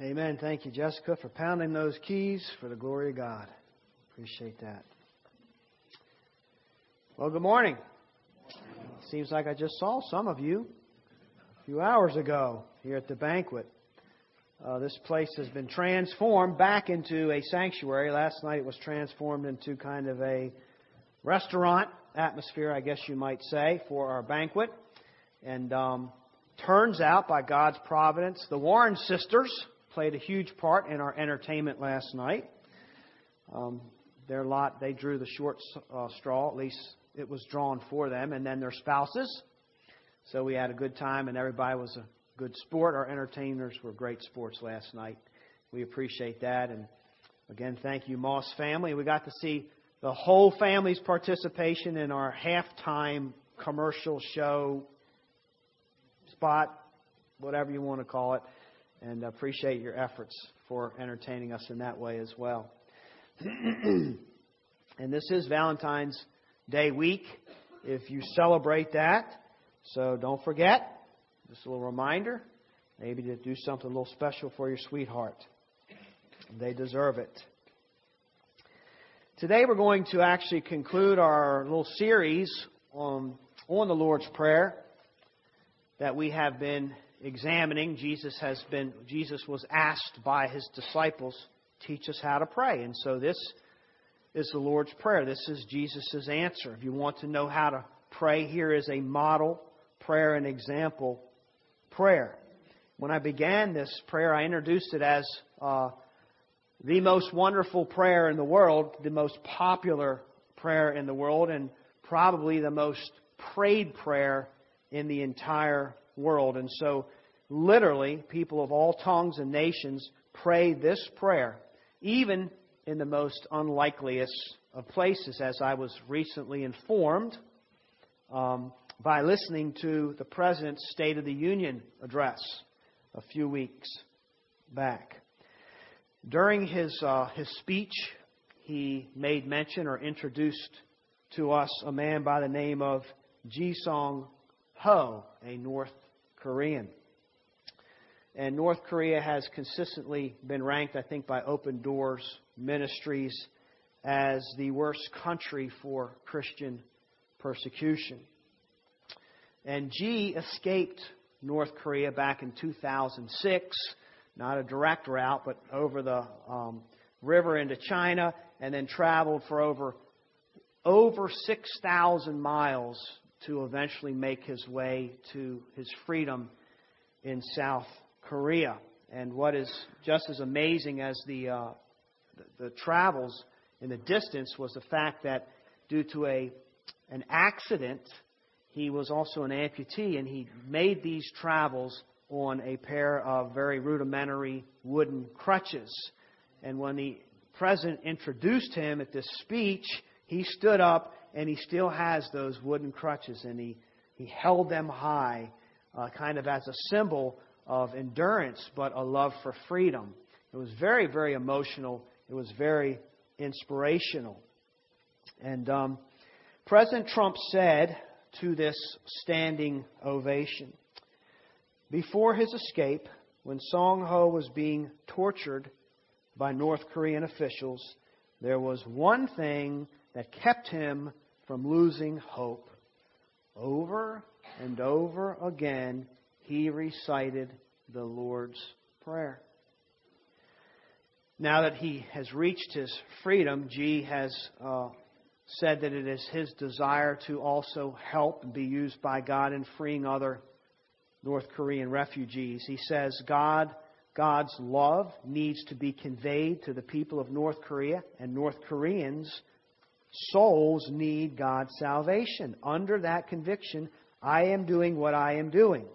Amen. Thank you, Jessica, for pounding those keys for the glory of God. Appreciate that. Well, good morning. Seems like I just saw some of you a few hours ago here at the banquet. This place has been transformed back into a sanctuary. Last night it was transformed into kind of a restaurant atmosphere, I guess you might say, for our banquet. And turns out, by God's providence, the Warren sisters played a huge part in our entertainment last night. Their lot, they drew the short straw, at least it was drawn for them, and then their spouses. So we had a good time, and everybody was a good sport. Our entertainers were great sports last night. We appreciate that. And again, thank you, Moss family. We got to see the whole family's participation in our halftime commercial show spot, whatever you want to call it, and appreciate your efforts for entertaining us in that way as well. And this is Valentine's Day week, if you celebrate that. So don't forget, just a little reminder, maybe to do something a little special for your sweetheart. They deserve it. Today we're going to actually conclude our little series on the Lord's Prayer that we have been examining. Jesus was asked by his disciples, teach us how to pray. And so this is the Lord's Prayer. This is Jesus' answer. If you want to know how to pray, here is a model prayer, an example prayer. When I began this prayer, I introduced it as the most wonderful prayer in the world, the most popular prayer in the world, and probably the most prayed prayer in the entire world. And so literally, people of all tongues and nations pray this prayer, even in the most unlikeliest of places, as I was recently informed by listening to the President's State of the Union address a few weeks back. During his speech, he made mention or introduced to us a man by the name of Jisong Ho, a North Korean. And North Korea has consistently been ranked, I think, by Open Doors Ministries as the worst country for Christian persecution. And G escaped North Korea back in 2006, not a direct route, but over the river into China, and then traveled for over 6,000 miles to eventually make his way to his freedom in South Korea. And what is just as amazing as the travels in the distance was the fact that due to an accident, he was also an amputee, and he made these travels on a pair of very rudimentary wooden crutches. And when the president introduced him at this speech, he stood up, and he still has those wooden crutches, and he held them high kind of as a symbol of endurance, but a love for freedom. It was very, very emotional. It was very inspirational. And President Trump said to this standing ovation, before his escape, when Jisong Ho was being tortured by North Korean officials, there was one thing that kept him from losing hope. Over and over again, he recited the Lord's Prayer. Now that he has reached his freedom, G has said that it is his desire to also help and be used by God in freeing other North Korean refugees. He says, God's love needs to be conveyed to the people of North Korea, and North Koreans' souls need God's salvation. Under that conviction, I am doing what I am doing,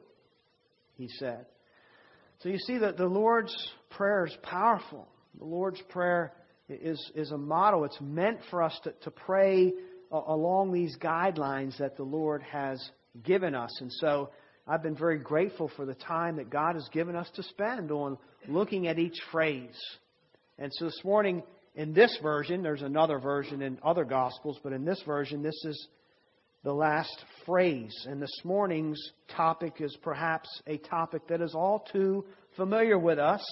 he said. So you see that the Lord's Prayer is powerful. The Lord's Prayer is a model. It's meant for us to pray along these guidelines that the Lord has given us. And so I've been very grateful for the time that God has given us to spend on looking at each phrase. And so this morning, in this version, there's another version in other Gospels, but in this version, this is the last phrase. And this morning's topic is perhaps a topic that is all too familiar with us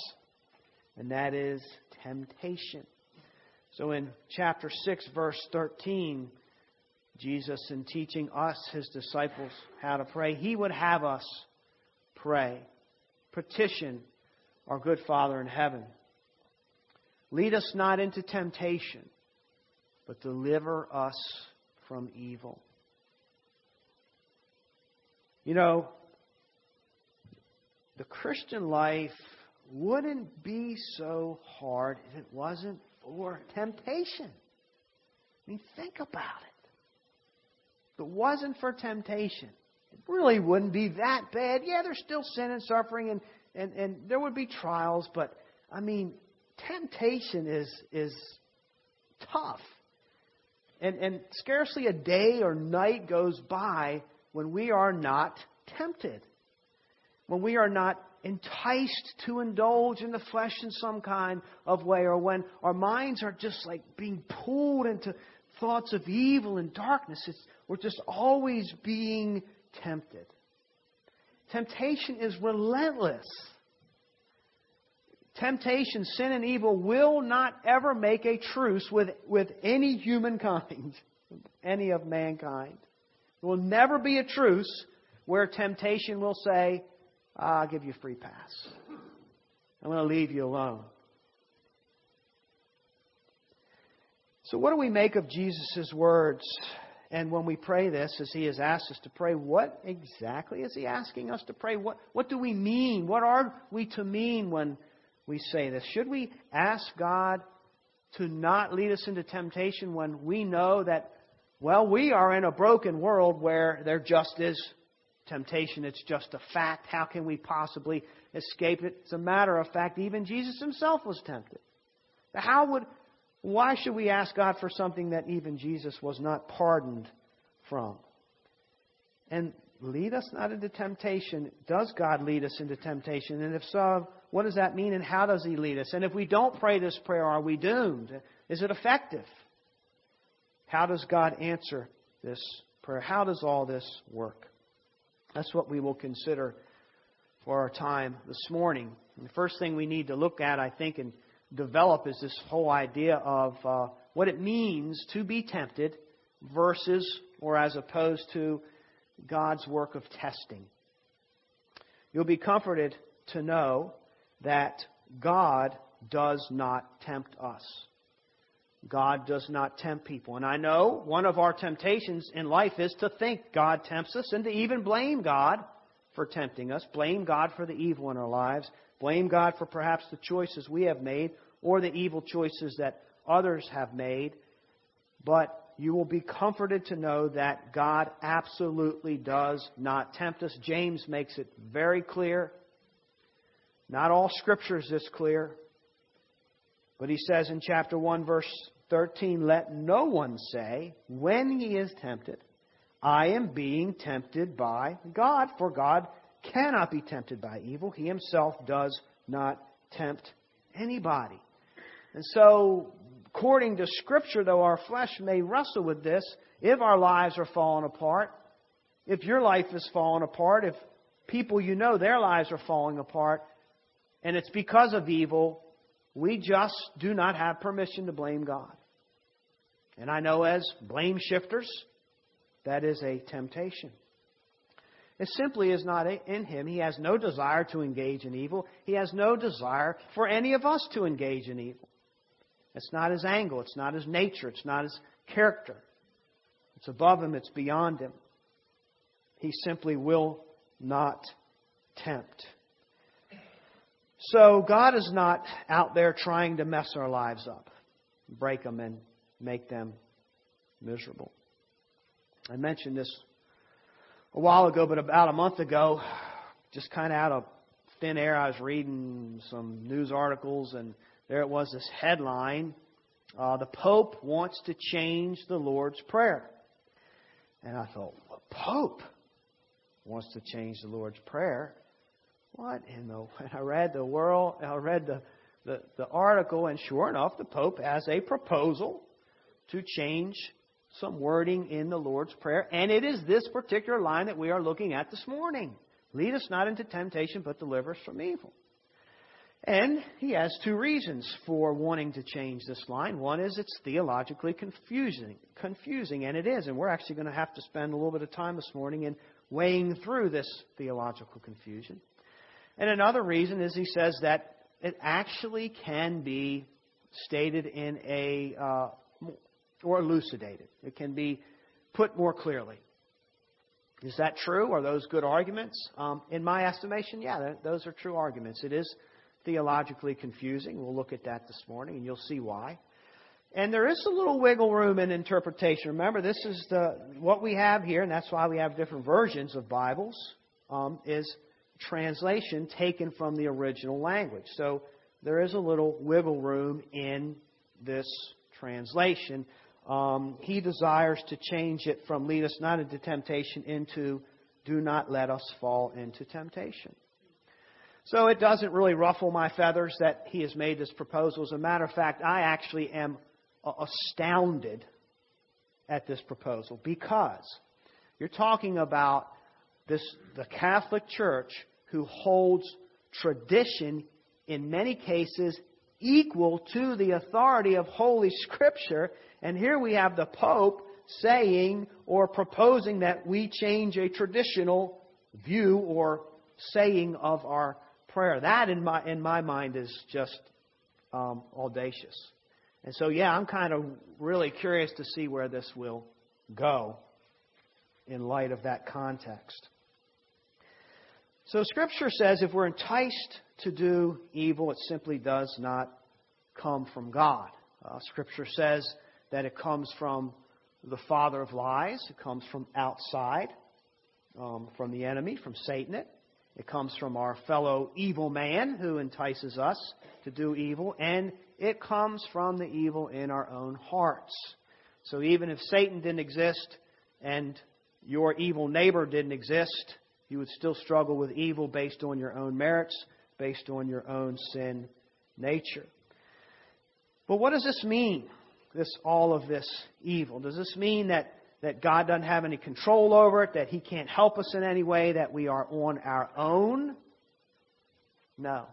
and that is temptation. So in chapter 6, verse 13, Jesus, in teaching us, His disciples, how to pray, He would have us pray, petition our good Father in heaven. Lead us not into temptation, but deliver us from evil. You know, the Christian life wouldn't be so hard if it wasn't for temptation. I mean, think about it. If it wasn't for temptation, it really wouldn't be that bad. Yeah, there's still sin and suffering and there would be trials, but I mean, temptation is tough. And scarcely a day or night goes by when we are not tempted, when we are not enticed to indulge in the flesh in some kind of way, or when our minds are just like being pulled into thoughts of evil and darkness. We're just always being tempted. Temptation is relentless. Temptation, sin, and evil will not ever make a truce with any humankind, any of mankind. There will never be a truce where temptation will say, I'll give you a free pass. I'm going to leave you alone. So what do we make of Jesus' words? And when we pray this, as He has asked us to pray, what exactly is He asking us to pray? What do we mean? What are we to mean when we say this? Should we ask God to not lead us into temptation when we know that, well, we are in a broken world where there just is temptation? It's just a fact. How can we possibly escape it? As a matter of fact, even Jesus Himself was tempted. Why should we ask God for something that even Jesus was not pardoned from? And lead us not into temptation. Does God lead us into temptation? And if so, what does that mean and how does He lead us? And if we don't pray this prayer, are we doomed? Is it effective? How does God answer this prayer? How does all this work? That's what we will consider for our time this morning. And the first thing we need to look at, I think, and develop is this whole idea of what it means to be tempted versus, or as opposed to, God's work of testing. You'll be comforted to know that God does not tempt us. God does not tempt people. And I know one of our temptations in life is to think God tempts us and to even blame God for tempting us, blame God for the evil in our lives, blame God for perhaps the choices we have made or the evil choices that others have made. But you will be comforted to know that God absolutely does not tempt us. James makes it very clear. Not all Scripture is this clear. But he says in chapter 1, verse 13, let no one say when he is tempted, I am being tempted by God, for God cannot be tempted by evil. He Himself does not tempt anybody. And so, according to Scripture, though our flesh may wrestle with this, if our lives are falling apart, if your life is falling apart, if people you know, their lives are falling apart, and it's because of evil, we just do not have permission to blame God. And I know as blame shifters, that is a temptation. It simply is not in Him. He has no desire to engage in evil. He has no desire for any of us to engage in evil. It's not His angle. It's not His nature. It's not His character. It's above Him. It's beyond Him. He simply will not tempt. So God is not out there trying to mess our lives up, break them and make them miserable. I mentioned this a while ago, but about a month ago, just kind of out of thin air, I was reading some news articles, and there it was, this headline, the Pope wants to change the Lord's Prayer. And I thought, well, Pope wants to change the Lord's Prayer? What in the world? I read the article, and sure enough, the Pope has a proposal to change some wording in the Lord's Prayer. And it is this particular line that we are looking at this morning. Lead us not into temptation, but deliver us from evil. And he has two reasons for wanting to change this line. One is it's theologically confusing, and it is. And we're actually going to have to spend a little bit of time this morning in weighing through this theological confusion. And another reason is he says that it actually can be stated in a, or elucidated. It can be put more clearly. Is that true? Are those good arguments? In my estimation, yeah, those are true arguments. It is theologically confusing. We'll look at that this morning, and you'll see why. And there is a little wiggle room in interpretation. Remember, this is what we have here, and that's why we have different versions of Bibles, is translation taken from the original language. So there is a little wiggle room in this translation. He desires to change it from lead us not into temptation into do not let us fall into temptation. So it doesn't really ruffle my feathers that he has made this proposal. As a matter of fact, I actually am astounded at this proposal because you're talking about this, the Catholic Church, who holds tradition in many cases equal to the authority of Holy Scripture. And here we have the Pope saying or proposing that we change a traditional view or saying of our prayer. That, in my mind, is just audacious. And so, yeah, I'm kind of really curious to see where this will go in light of that context. So Scripture says if we're enticed to do evil, it simply does not come from God. Scripture says that it comes from the father of lies. It comes from outside, from the enemy, from Satan. It comes from our fellow evil man who entices us to do evil, and it comes from the evil in our own hearts. So even if Satan didn't exist and your evil neighbor didn't exist, you would still struggle with evil based on your own merits, based on your own sin nature. But what does this mean, this all of this evil? Does this mean that God doesn't have any control over it, that He can't help us in any way, that we are on our own? No.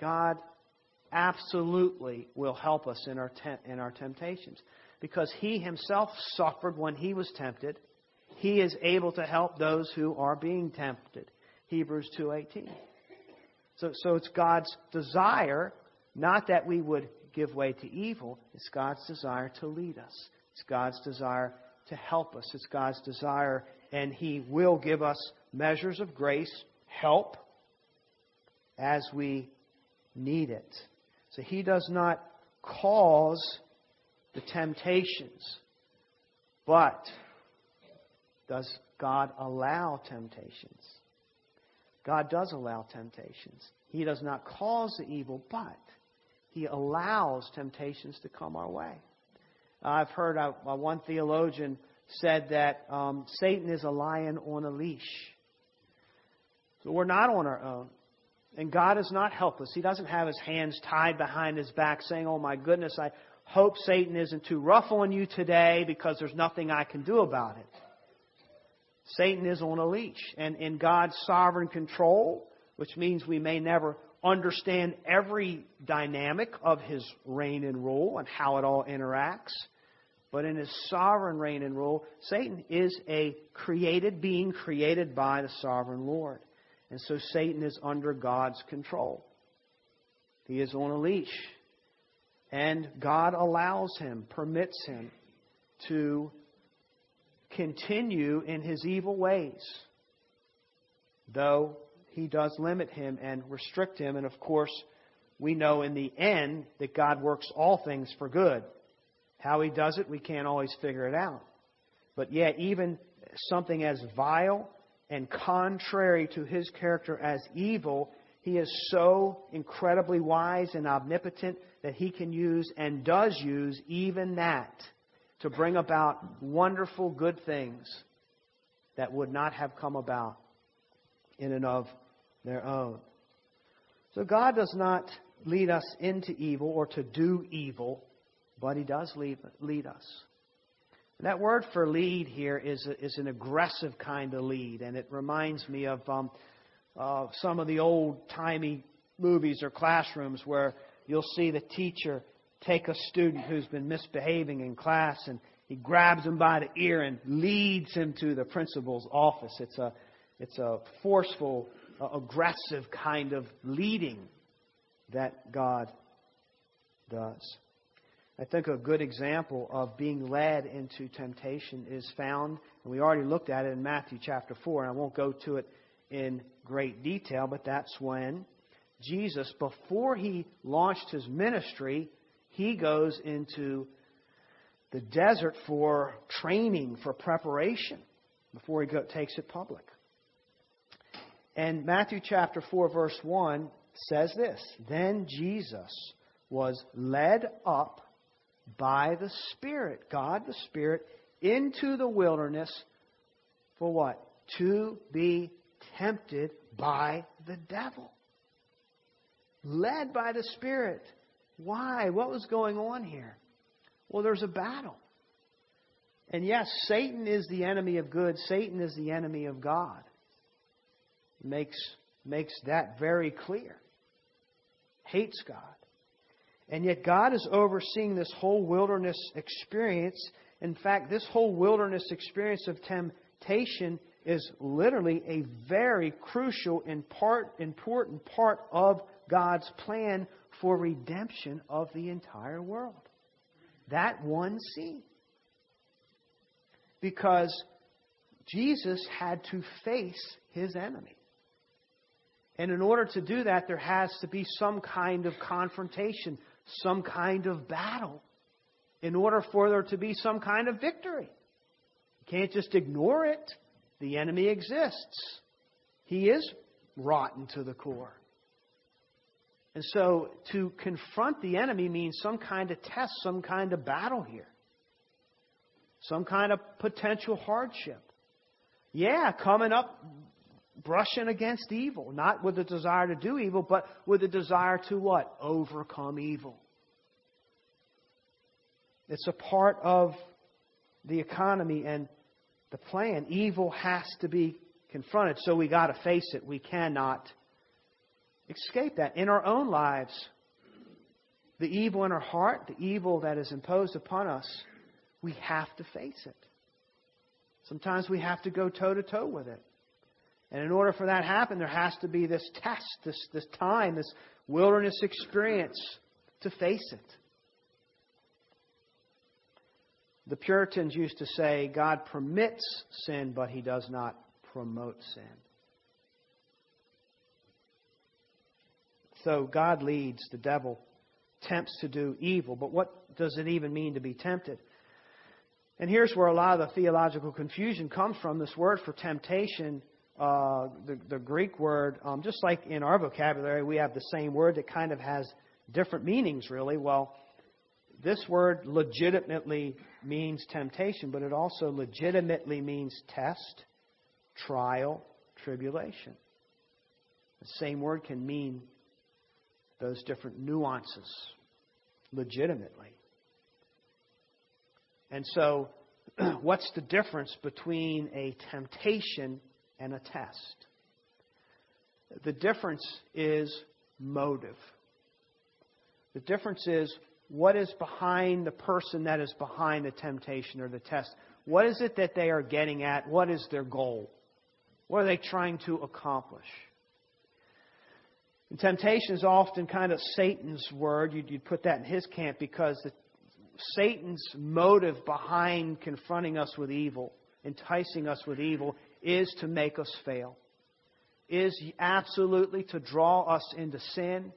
God absolutely will help us in our temptations, because He Himself suffered when He was tempted. He is able to help those who are being tempted. Hebrews 2:18. So it's God's desire, not that we would give way to evil. It's God's desire to lead us. It's God's desire to help us. It's God's desire, and He will give us measures of grace, help, as we need it. So He does not cause the temptations, but does God allow temptations? God does allow temptations. He does not cause the evil, but He allows temptations to come our way. I've heard one theologian said that Satan is a lion on a leash. So we're not on our own. And God is not helpless. He doesn't have His hands tied behind His back saying, oh my goodness, I hope Satan isn't too rough on you today because there's nothing I can do about it. Satan is on a leash. And in God's sovereign control, which means we may never understand every dynamic of His reign and rule and how it all interacts. But in His sovereign reign and rule, Satan is a created being created by the sovereign Lord. And so Satan is under God's control. He is on a leash. And God allows him, permits him to continue in his evil ways, though He does limit him and restrict him. And of course, we know in the end that God works all things for good. How He does it, we can't always figure it out. But yet, even something as vile and contrary to His character as evil, He is so incredibly wise and omnipotent that He can use and does use even that to bring about wonderful good things that would not have come about in and of their own. So God does not lead us into evil or to do evil, but He does lead us. And that word for lead here is an aggressive kind of lead, and it reminds me of some of the old-timey movies or classrooms where you'll see the teacher take a student who's been misbehaving in class, and he grabs him by the ear and leads him to the principal's office. It's a forceful, aggressive kind of leading that God does. I think a good example of being led into temptation is found, and we already looked at it in Matthew chapter 4, and I won't go to it in great detail, but that's when Jesus, before he launched his ministry, he goes into the desert for training, for preparation, before he takes it public. And Matthew chapter 4, verse 1 says this: "Then Jesus was led up by the Spirit, God the Spirit, into the wilderness for what? To be tempted by the devil." Led by the Spirit. Why? What was going on here? Well, there's a battle. And yes, Satan is the enemy of good. Satan is the enemy of God. Makes that very clear. Hates God. And yet God is overseeing this whole wilderness experience. In fact, this whole wilderness experience of temptation is literally a very crucial and important part of God's plan for redemption of the entire world. That one scene. Because Jesus had to face his enemy. And in order to do that, there has to be some kind of confrontation, some kind of battle, in order for there to be some kind of victory. You can't just ignore it. The enemy exists. He is rotten to the core. And so to confront the enemy means some kind of test, some kind of battle here. Some kind of potential hardship. Yeah, coming up, brushing against evil. Not with the desire to do evil, but with the desire to what? Overcome evil. It's a part of the economy and the plan. Evil has to be confronted, so we got to face it. We cannot escape that. In our own lives, the evil in our heart, the evil that is imposed upon us, we have to face it. Sometimes we have to go toe-to-toe with it. And in order for that to happen, there has to be this test, this time, this wilderness experience to face it. The Puritans used to say, God permits sin, but He does not promote sin. So God leads, the devil tempts to do evil. But what does it even mean to be tempted? And here's where a lot of the theological confusion comes from. This word for temptation, the Greek word, just like in our vocabulary, we have the same word that kind of has different meanings, really. Well, this word legitimately means temptation, but it also legitimately means test, trial, tribulation. The same word can mean those different nuances legitimately. And so, what's the difference between a temptation and a test? The difference is motive. The difference is what is behind the person that is behind the temptation or the test. What is it that they are getting at? What is their goal? What are they trying to accomplish? And temptation is often kind of Satan's word. You'd put that in his camp, because Satan's motive behind confronting us with evil, enticing us with evil, is to make us fail, is absolutely to draw us into sin.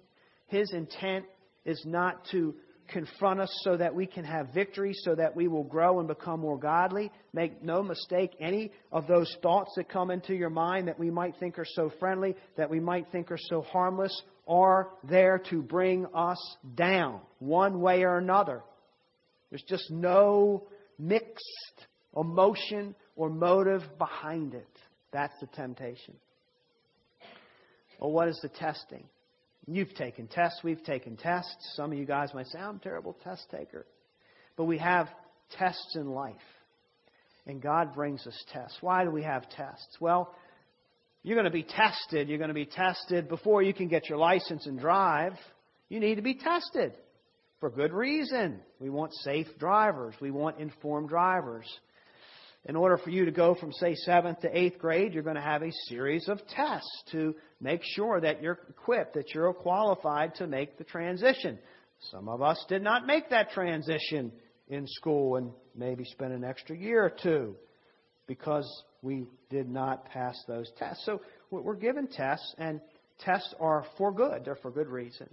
His intent is not to confront us so that we can have victory, so that we will grow and become more godly. Make no mistake, any of those thoughts that come into your mind that we might think are so friendly, that we might think are so harmless, are there to bring us down one way or another. There's just no mixed emotion or motive behind it. That's the temptation. Well, what is the testing? You've taken tests. We've taken tests. Some of you guys might say, I'm a terrible test taker. But we have tests in life. And God brings us tests. Why do we have tests? Well, You're going to be tested. You're going to be tested before you can get your license and drive. You need to be tested for good reason. We want safe drivers. We want informed drivers. In order for you to go from, say, 7th to 8th grade, you're going to have a series of tests to make sure that you're equipped, that you're qualified to make the transition. Some of us did not make that transition in school and maybe spent an extra year or two because we did not pass those tests. So we're given tests, and tests are for good. They're for good reason.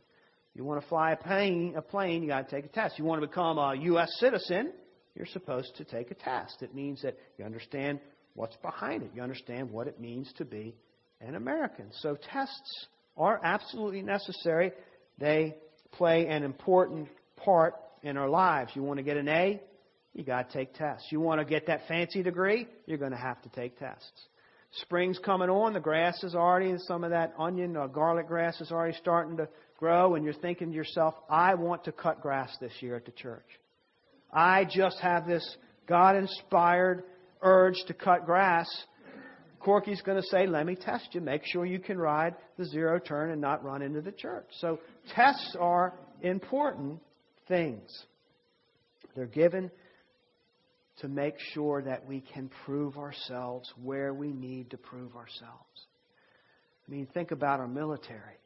You want to fly a plane, you got to take a test. You want to become a U.S. citizen, you're supposed to take a test. It means that you understand what's behind it. You understand what it means to be an American. So tests are absolutely necessary. They play an important part in our lives. You want to get an A? You got to take tests. You want to get that fancy degree? You're going to have to take tests. Spring's coming on. The grass is already, some of that onion or garlic grass is already starting to grow. And you're thinking to yourself, I want to cut grass this year at the church. I just have this God-inspired urge to cut grass. Corky's going to say, let me test you. Make sure you can ride the zero turn and not run into the church. So tests are important things. They're given to make sure that we can prove ourselves where we need to prove ourselves. I mean, think about our military.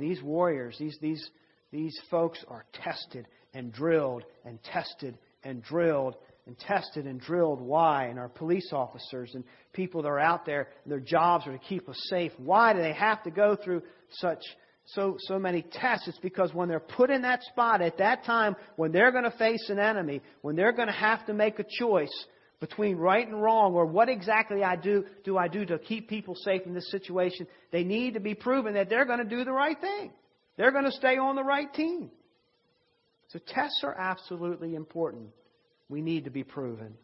These warriors, these folks are tested and drilled and tested and drilled and tested and drilled. Why? And our police officers and people that are out there, their jobs are to keep us safe. Why do they have to go through so many tests? It's because when they're put in that spot at that time, when they're going to face an enemy, when they're going to have to make a choice between right and wrong, or what exactly do I do to keep people safe in this situation, they need to be proven that they're going to do the right thing. They're going to stay on the right team. So tests are absolutely important. We need to be proven.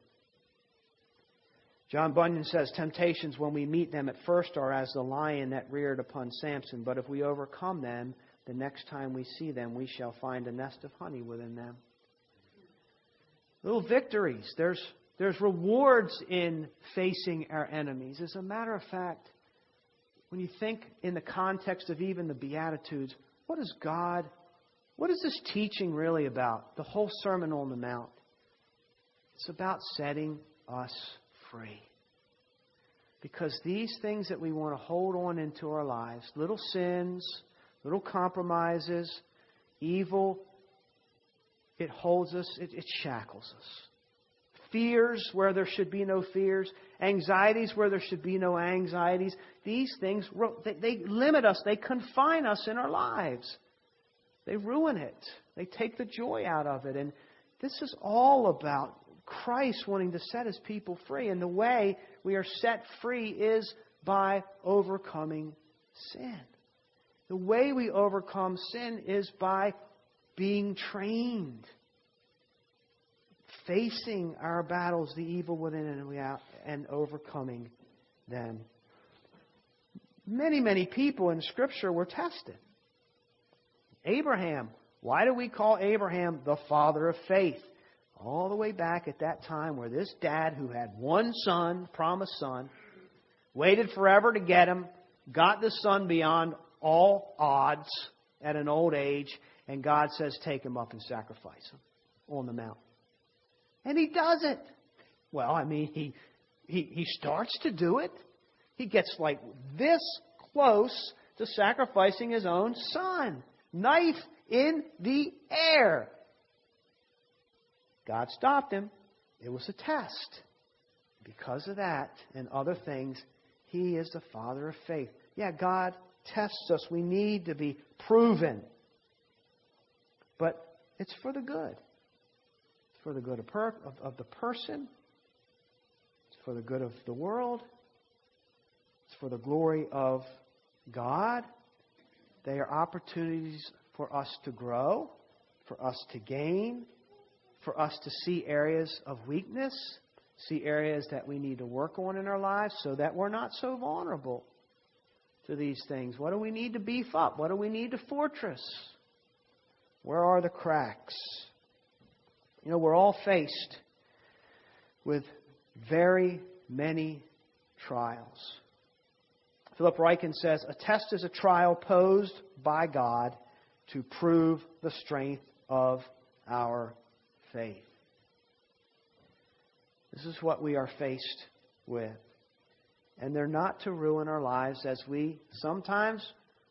John Bunyan says, temptations when we meet them at first are as the lion that reared upon Samson. But if we overcome them, the next time we see them, we shall find a nest of honey within them. Little victories. There's rewards in facing our enemies. As a matter of fact, when you think in the context of even the Beatitudes, what is this teaching really about? The whole Sermon on the Mount. It's about setting us free. Because these things that we want to hold on into our lives, little sins, little compromises, evil, it holds us, it shackles us. Fears where there should be no fears, anxieties where there should be no anxieties. These things, they limit us, they confine us in our lives. They ruin it. They take the joy out of it. And this is all about Christ wanting to set His people free. And the way we are set free is by overcoming sin. The way we overcome sin is by being trained, facing our battles, the evil within and without, and overcoming them. Many, many people in Scripture were tested. Abraham. Why do we call Abraham the father of faith? All the way back at that time where this dad who had one son, promised son, waited forever to get him, got the son beyond all odds at an old age, and God says, take him up and sacrifice him on the mount. And he does it. Well, I mean, he starts to do it. He gets like this close to sacrificing his own son. Knife in the air. God stopped him. It was a test. Because of that and other things, He is the Father of faith. Yeah, God tests us. We need to be proven. But it's for the good. It's for the good of the person. It's for the good of the world. It's for the glory of God. They are opportunities for us to grow, for us to gain, for us to see areas of weakness, see areas that we need to work on in our lives so that we're not so vulnerable to these things. What do we need to beef up? What do we need to fortress? Where are the cracks? You know, we're all faced with very many trials. Philip Ryken says, a test is a trial posed by God to prove the strength of our faith. This is what we are faced with. And they're not to ruin our lives as we sometimes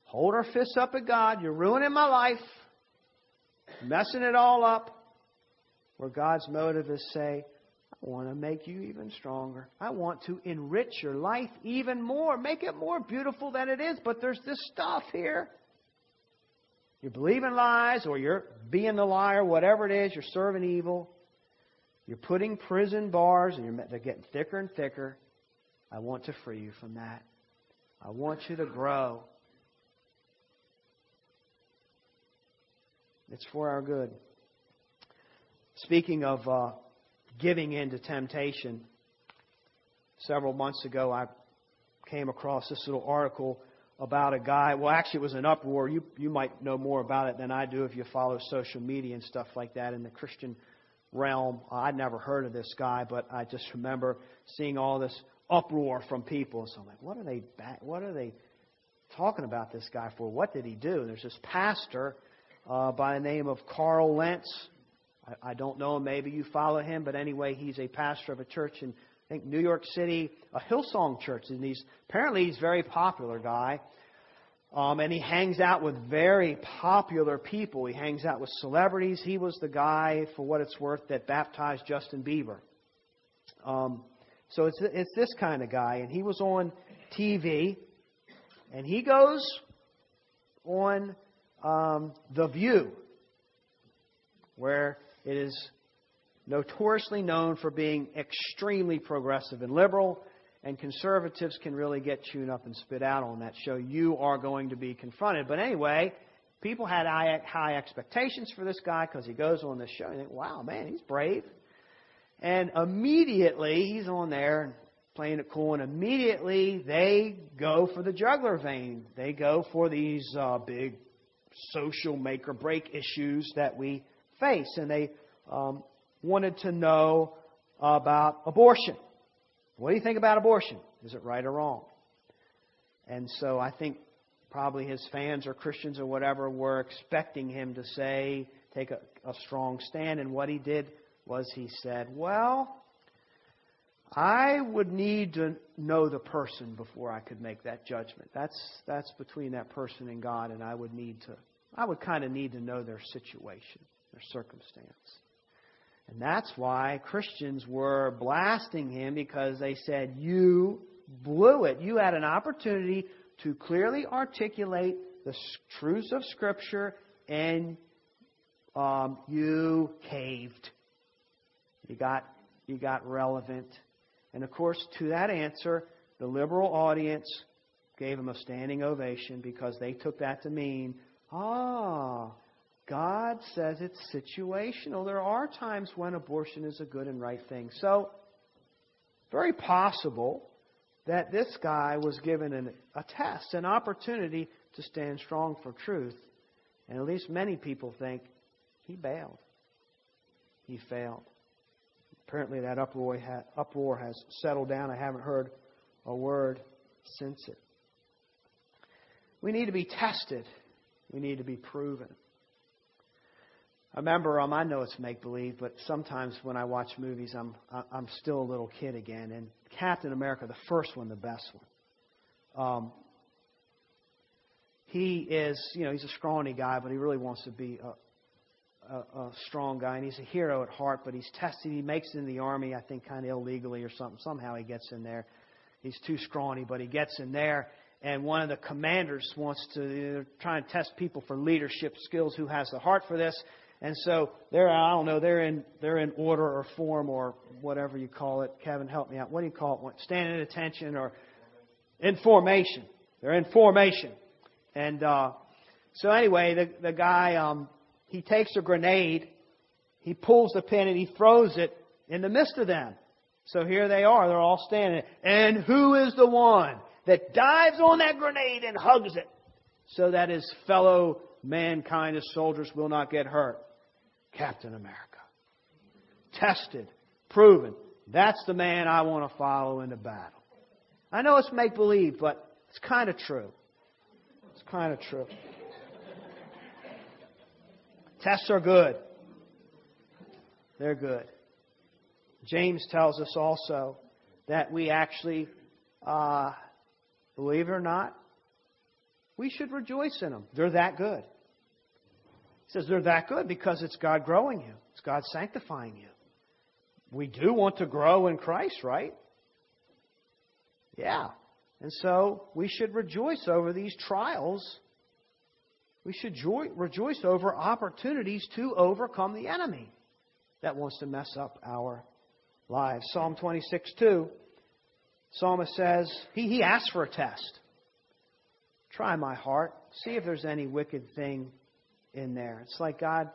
hold our fists up at God. You're ruining my life. Messing it all up. Where God's motive is say, I want to make you even stronger. I want to enrich your life even more. Make it more beautiful than it is. But there's this stuff here. You're believing lies, or you're being the liar, whatever it is. You're serving evil. You're putting prison bars, and they're getting thicker and thicker. I want to free you from that. I want you to grow. It's for our good. Speaking of giving in to temptation, several months ago I came across this little article about a guy. Well, actually, it was an uproar. You might know more about it than I do if you follow social media and stuff like that in the Christian realm. I'd never heard of this guy, but I just remember seeing all this uproar from people. So I'm like, what are they talking about this guy for? What did he do? And there's this pastor by the name of Carl Lentz. I don't know him. Maybe you follow him. But anyway, he's a pastor of a church in, I think, New York City, a Hillsong church. And he's a very popular guy. And he hangs out with very popular people. He hangs out with celebrities. He was the guy, for what it's worth, that baptized Justin Bieber. So it's this kind of guy. And he was on TV. And he goes on The View, where it is notoriously known for being extremely progressive and liberal, and conservatives can really get chewed up and spit out on that show. You are going to be confronted. But anyway, people had high expectations for this guy because he goes on this show. And you think, wow, man, he's brave. And immediately he's on there and playing it cool. And immediately they go for the jugular vein. They go for these big social make or break issues that we face. And they wanted to know about abortion. What do you think about abortion? Is it right or wrong? And so I think probably his fans or Christians or whatever were expecting him to say, take a strong stand. And what he did was he said, well, I would need to know the person before I could make that judgment. That's between that person and God. And I would kind of need to know their situation, their circumstance. And that's why Christians were blasting him, because they said, you blew it. You had an opportunity to clearly articulate the truths of Scripture, and you caved. You got relevant. And, of course, to that answer, the liberal audience gave him a standing ovation, because they took that to mean, God says it's situational. There are times when abortion is a good and right thing. So, very possible that this guy was given a test, an opportunity to stand strong for truth. And at least many people think he bailed. He failed. Apparently that uproar has settled down. I haven't heard a word since it. We need to be tested. We need to be proven. I remember, I know it's make-believe, but sometimes when I watch movies, I'm still a little kid again. And Captain America, the first one, the best one. He is, he's a scrawny guy, but he really wants to be a strong guy. And he's a hero at heart, but he's tested. He makes it in the army, I think, kind of illegally or something. Somehow he gets in there. He's too scrawny, but he gets in there. And one of the commanders wants to try and test people for leadership skills, who has the heart for this. And so they're in order or form or whatever you call it. Kevin, help me out. What do you call it? Standing at attention or in formation. They're in formation. And so anyway, the guy, he takes a grenade, he pulls the pin, and he throws it in the midst of them. So here they are. They're all standing. And who is the one that dives on that grenade and hugs it so that his fellow mankind, his soldiers, will not get hurt? Captain America. Tested, proven. That's the man I want to follow in the battle. I know it's make-believe, but It's kind of true. It's kind of true. Tests are good. They're good. James tells us also that we actually, believe it or not, we should rejoice in them. They're that good. He says they're that good because it's God growing you. It's God sanctifying you. We do want to grow in Christ, right? Yeah. And so we should rejoice over these trials. We should rejoice over opportunities to overcome the enemy that wants to mess up our lives. Psalm 26:2, psalmist says, he asks for a test. Try my heart. See if there's any wicked thing in there. It's like, God,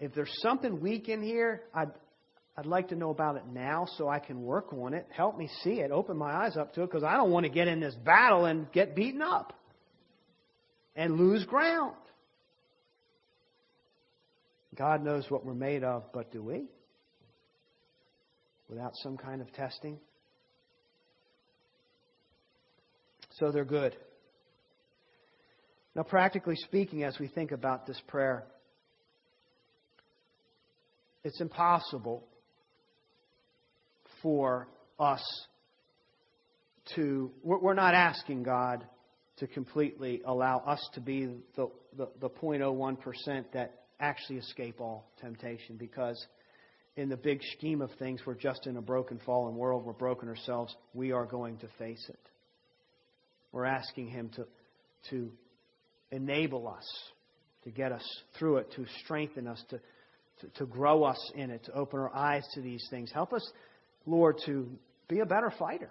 if there's something weak in here, I'd like to know about it now so I can work on it. Help me see it. Open my eyes up to it, because I don't want to get in this battle and get beaten up and lose ground. God knows what we're made of, but do we? Without some kind of testing? So they're good. Now, practically speaking, as we think about this prayer, it's impossible for us to... We're not asking God to completely allow us to be the 0.01% that actually escape all temptation, because in the big scheme of things, we're just in a broken, fallen world. We're broken ourselves. We are going to face it. We're asking Him to enable us, to get us through it, to strengthen us, to grow us in it, to open our eyes to these things. Help us, Lord, to be a better fighter,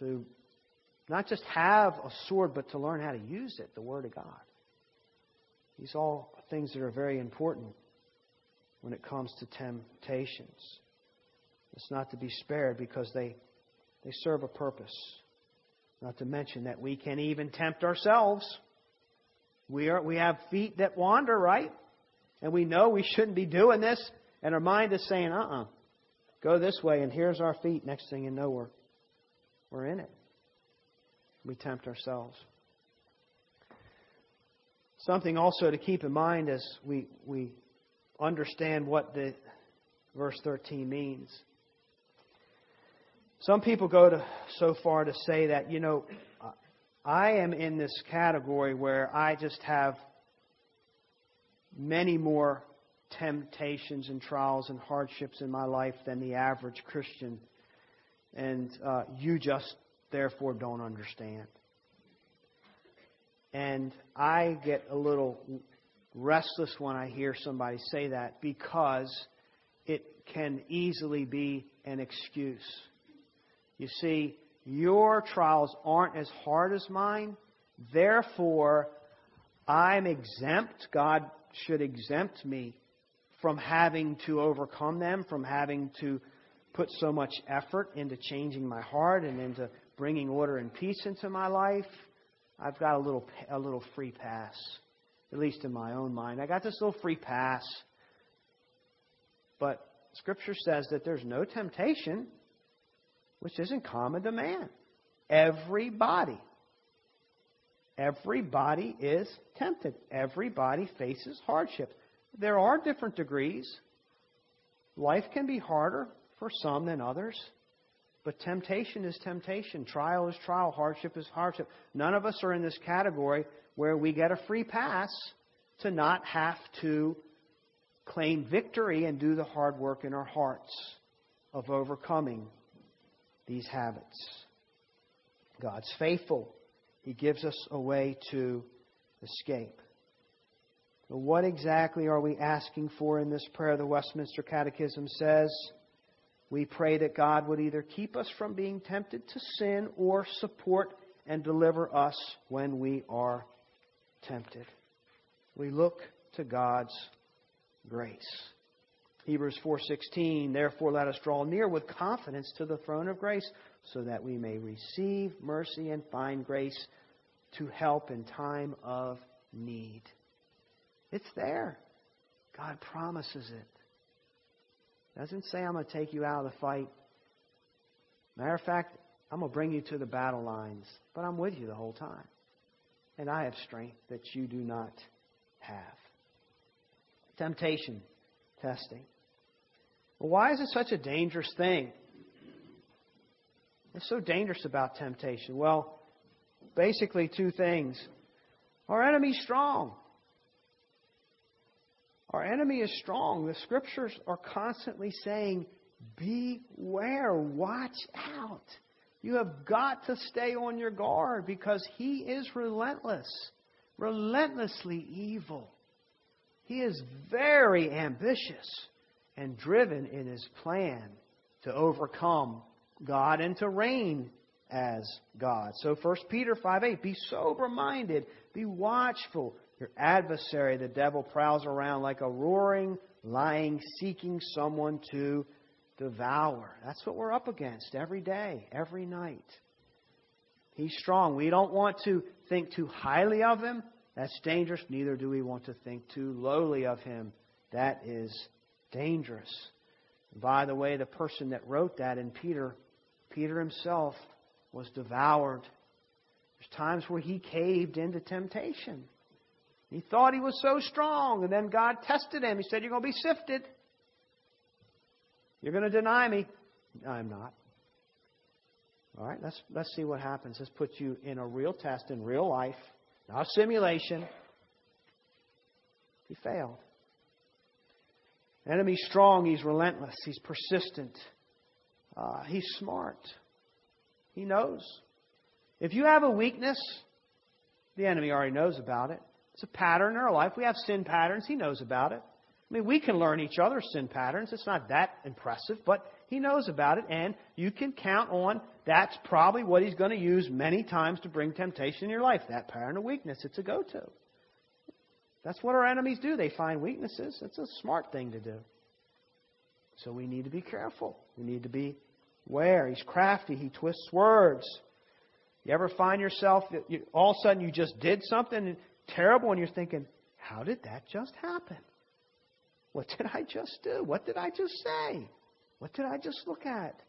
to not just have a sword, but to learn how to use it, the Word of God. These are all things that are very important when it comes to temptations. It's not to be spared because they serve a purpose. Not to mention that we can even tempt ourselves. We have feet that wander, right? And we know we shouldn't be doing this. And our mind is saying, go this way. And here's our feet. Next thing you know, we're in it. We tempt ourselves. Something also to keep in mind as we understand what the verse 13 means. Some people go so far to say that, I am in this category where I just have many more temptations and trials and hardships in my life than the average Christian. And you just, therefore, don't understand. And I get a little restless when I hear somebody say that, because it can easily be an excuse. You see, your trials aren't as hard as mine. Therefore, I'm exempt. God should exempt me from having to overcome them, from having to put so much effort into changing my heart and into bringing order and peace into my life. I've got a little free pass, at least in my own mind. I got this little free pass. But Scripture says that there's no temptation which isn't common to man. Everybody is tempted. Everybody faces hardship. There are different degrees. Life can be harder for some than others. But temptation is temptation. Trial is trial. Hardship is hardship. None of us are in this category where we get a free pass to not have to claim victory and do the hard work in our hearts of overcoming these habits. God's faithful. He gives us a way to escape. But what exactly are we asking for in this prayer? The Westminster Catechism says, we pray that God would either keep us from being tempted to sin or support and deliver us when we are tempted. We look to God's grace. Hebrews 4:16, therefore let us draw near with confidence to the throne of grace so that we may receive mercy and find grace to help in time of need. It's there. God promises it. Doesn't say I'm going to take you out of the fight. Matter of fact, I'm going to bring you to the battle lines, but I'm with you the whole time. And I have strength that you do not have. Temptation testing. Well, why is it such a dangerous thing? It's so dangerous about temptation. Well, basically two things. Our enemy's strong. Our enemy is strong. The Scriptures are constantly saying, beware, watch out. You have got to stay on your guard because he is relentless, relentlessly evil. He is very ambitious and driven in his plan to overcome God and to reign as God. So 1 Peter 5:8, be sober-minded, be watchful. Your adversary, the devil, prowls around like a roaring, lying, seeking someone to devour. That's what we're up against every day, every night. He's strong. We don't want to think too highly of him. That's dangerous. Neither do we want to think too lowly of him. That is dangerous. By the way, the person that wrote that in Peter himself was devoured. There's times where he caved into temptation. He thought he was so strong, and then God tested him. He said, you're going to be sifted. You're going to deny me. I'm not. All right, let's see what happens. Let's put you in a real test in real life, not a simulation. He failed. Enemy's strong. He's relentless. He's persistent. He's smart. He knows. If you have a weakness, the enemy already knows about it. It's a pattern in our life. We have sin patterns. He knows about it. I mean, we can learn each other's sin patterns. It's not that impressive, but he knows about it, and you can count on that's probably what he's going to use many times to bring temptation in your life, that pattern of weakness. It's a go-to. That's what our enemies do. They find weaknesses. It's a smart thing to do. So we need to be careful. We need to be aware. He's crafty. He twists words. You ever find yourself, all of a sudden you just did something terrible and you're thinking, how did that just happen? What did I just do? What did I just say? What did I just look at?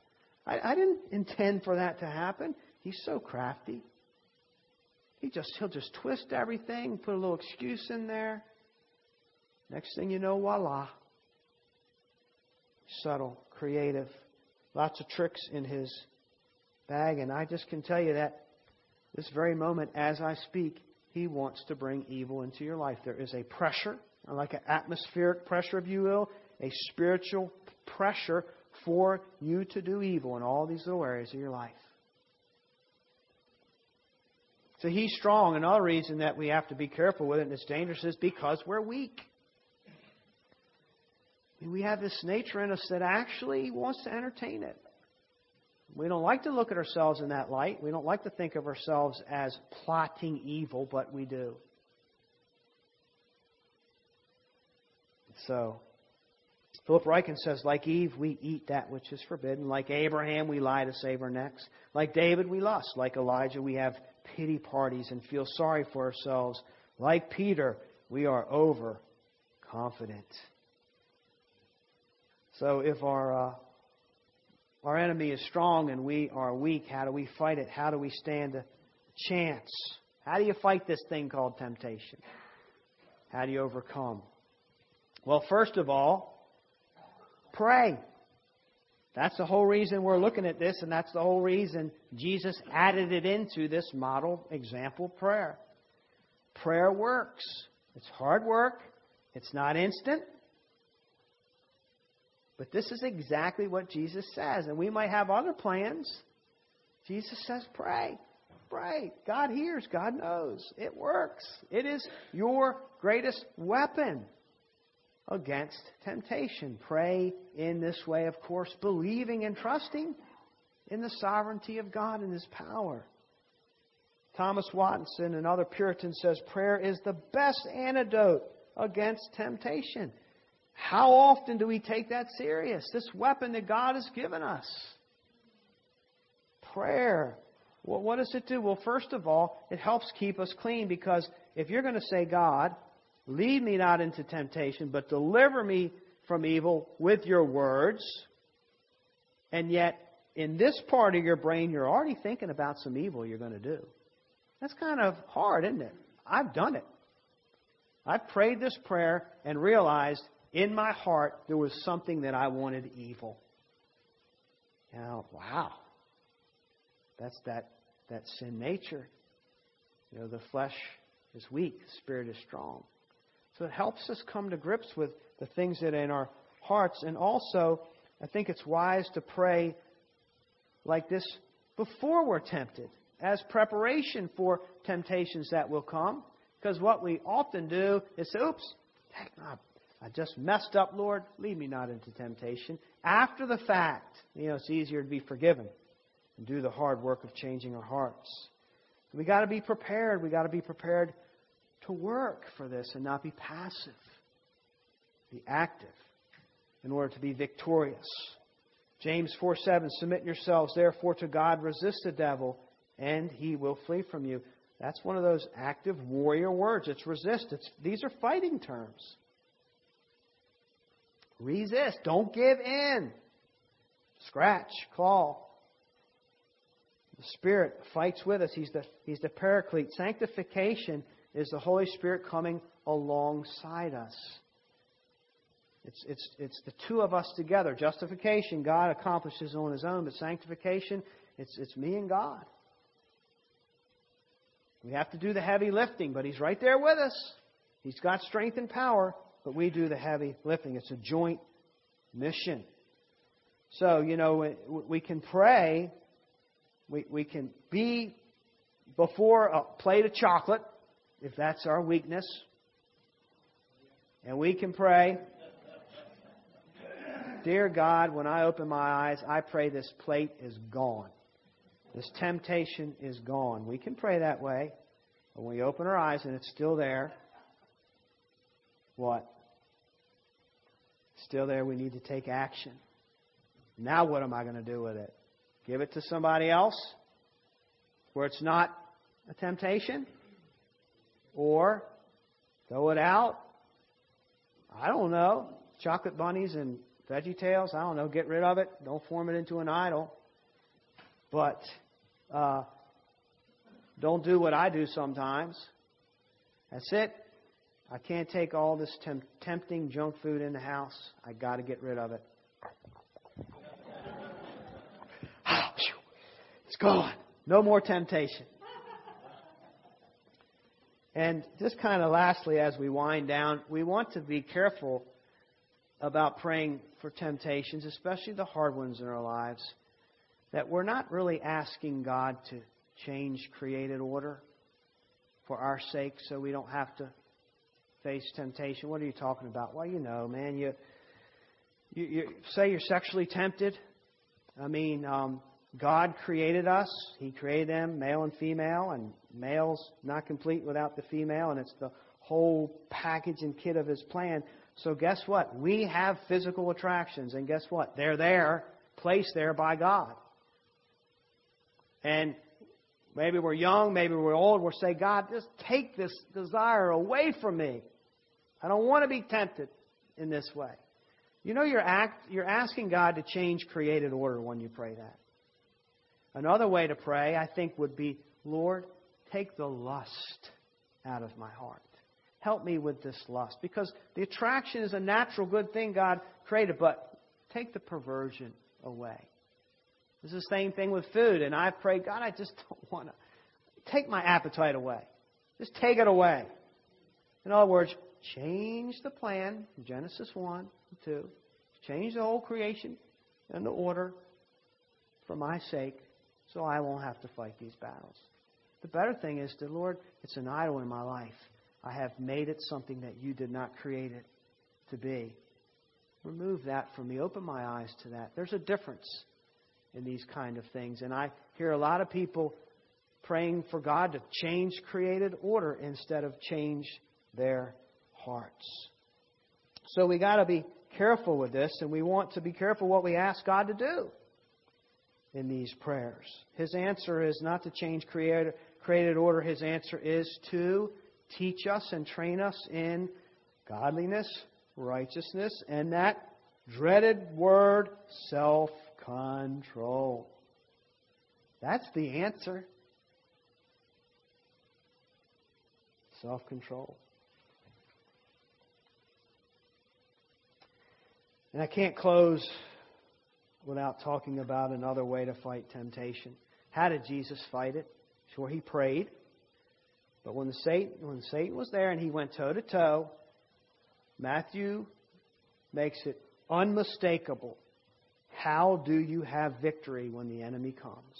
I didn't intend for that to happen. He's so crafty. He'll just twist everything, put a little excuse in there. Next thing you know, voila. Subtle, creative, lots of tricks in his bag. And I just can tell you that this very moment, as I speak, he wants to bring evil into your life. There is a pressure, like an atmospheric pressure, if you will, a spiritual pressure for you to do evil in all these little areas of your life. So he's strong. Another reason that we have to be careful with it and it's dangerous is because we're weak. We have this nature in us that actually wants to entertain it. We don't like to look at ourselves in that light. We don't like to think of ourselves as plotting evil, but we do. So, Philip Ryken says, like Eve, we eat that which is forbidden. Like Abraham, we lie to save our necks. Like David, we lust. Like Elijah, we have pity parties and feel sorry for ourselves. Like Peter, we are overconfident. So if our enemy is strong and we are weak, how do we fight it? How do we stand a chance? How do you fight this thing called temptation? How do you overcome? Well, first of all, pray. That's the whole reason we're looking at this, and that's the whole reason Jesus added it into this model example prayer. Prayer works. It's hard work. It's not instant. But this is exactly what Jesus says. And we might have other plans. Jesus says, pray. Pray. God hears. God knows. It works. It is your greatest weapon against temptation. Pray in this way, of course, believing and trusting in the sovereignty of God and His power. Thomas Watson, another Puritan, says prayer is the best antidote against temptation. How often do we take that serious? This weapon that God has given us. Prayer. Well, what does it do? Well, first of all, it helps keep us clean because if you're going to say, God, lead me not into temptation, but deliver me from evil with your words. And yet in this part of your brain, you're already thinking about some evil you're going to do. That's kind of hard, isn't it? I've done it. I prayed this prayer and realized in my heart there was something that I wanted evil. Now, wow. That's that sin nature. You know, the flesh is weak, the spirit is strong. So it helps us come to grips with the things that are in our hearts. And also, I think it's wise to pray like this before we're tempted, as preparation for temptations that will come. Because what we often do is say, oops, I just messed up, Lord. Lead me not into temptation. After the fact, it's easier to be forgiven and do the hard work of changing our hearts. We got to be prepared. We got to be prepared to work for this and not be passive. Be active in order to be victorious. James 4:7, submit yourselves therefore to God, resist the devil, and he will flee from you. That's one of those active warrior words. It's resist. These are fighting terms. Resist. Don't give in. Scratch. Claw. The Spirit fights with us. He's the Paraclete. Sanctification is the Holy Spirit coming alongside us. It's the two of us together. Justification, God accomplishes on His own, but sanctification, it's me and God. We have to do the heavy lifting, but He's right there with us. He's got strength and power, but we do the heavy lifting. It's a joint mission. So, we can pray. We can be before a plate of chocolate, if that's our weakness. And we can pray, dear God, when I open my eyes, I pray this plate is gone. This temptation is gone. We can pray that way. But when we open our eyes and it's still there, what? Still there, we need to take action. Now what am I going to do with it? Give it to somebody else where it's not a temptation? Or throw it out? I don't know. Chocolate bunnies and Veggie Tales, I don't know. Get rid of it. Don't form it into an idol. But don't do what I do sometimes. That's it. I can't take all this tempting junk food in the house. I got to get rid of it. It's gone. No more temptation. And just kind of lastly, as we wind down, we want to be careful about praying for temptations, especially the hard ones in our lives, that we're not really asking God to change created order for our sake so we don't have to face temptation. What are you talking about? Well, man, you say you're sexually tempted. I mean, God created us. He created them, male and female, and male's not complete without the female, and it's the whole package and kit of His plan. So guess what? We have physical attractions, and guess what? They're there, placed there by God. And maybe we're young, maybe we're old, we'll say, God, just take this desire away from me. I don't want to be tempted in this way. You're asking God to change created order when you pray that. Another way to pray, I think, would be, Lord, take the lust out of my heart. Help me with this lust. Because the attraction is a natural good thing God created, but take the perversion away. It's the same thing with food. And I pray, God, I just don't want to. Take my appetite away. Just take it away. In other words, change the plan from Genesis 1 and 2. Change the whole creation and the order for my sake so I won't have to fight these battles. The better thing is that, Lord, it's an idol in my life. I have made it something that you did not create it to be. Remove that from me. Open my eyes to that. There's a difference in these kind of things. And I hear a lot of people praying for God to change created order instead of change their hearts. So we got to be careful with this, and we want to be careful what we ask God to do in these prayers. His answer is not to change created order. His answer is to teach us and train us in godliness, righteousness, and that dreaded word, self-control. control. That's the answer. Self-control. And I can't close without talking about another way to fight temptation. How did Jesus fight it? Sure, he prayed. But when Satan was there and he went toe-to-toe, Matthew makes it unmistakable. How do you have victory when the enemy comes?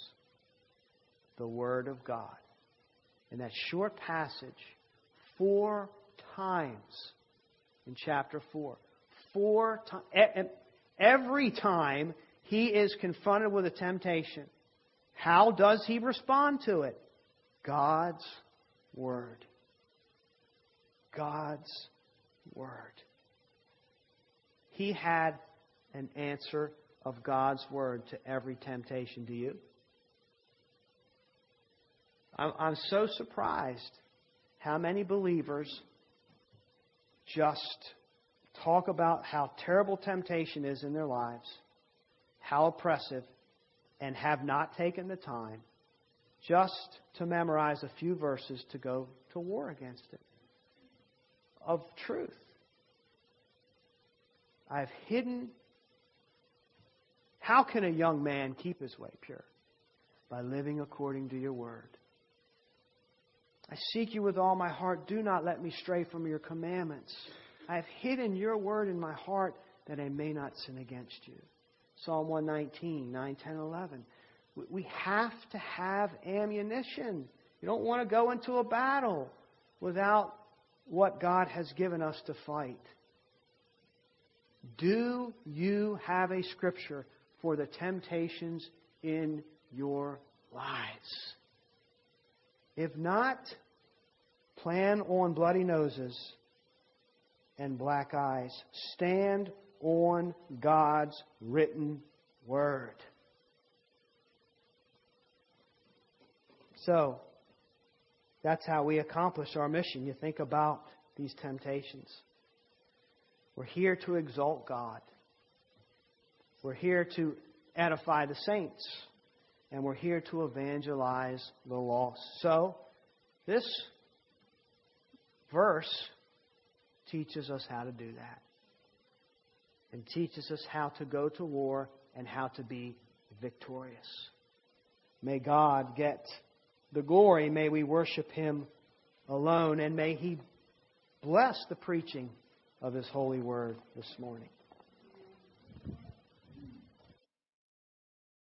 The Word of God. In that short passage, 4 times in chapter 4. 4 times. Every time he is confronted with a temptation, how does he respond to it? God's Word. God's Word. He had an answer of God's Word to every temptation. Do you? I'm so surprised how many believers just talk about how terrible temptation is in their lives, how oppressive, and have not taken the time just to memorize a few verses to go to war against it. Of truth. I've hidden. How can a young man keep his way pure? By living according to your word. I seek you with all my heart. Do not let me stray from your commandments. I have hidden your word in my heart that I may not sin against you. Psalm 119, 9, 10, 11. We have to have ammunition. You don't want to go into a battle without what God has given us to fight. Do you have a scripture for the temptations in your lives? If not, plan on bloody noses and black eyes. Stand on God's written word. So, that's how we accomplish our mission. You think about these temptations. We're here to exalt God. We're here to edify the saints. And we're here to evangelize the lost. So, this verse teaches us how to do that. And teaches us how to go to war and how to be victorious. May God get the glory. May we worship Him alone. And may He bless the preaching of His holy word this morning.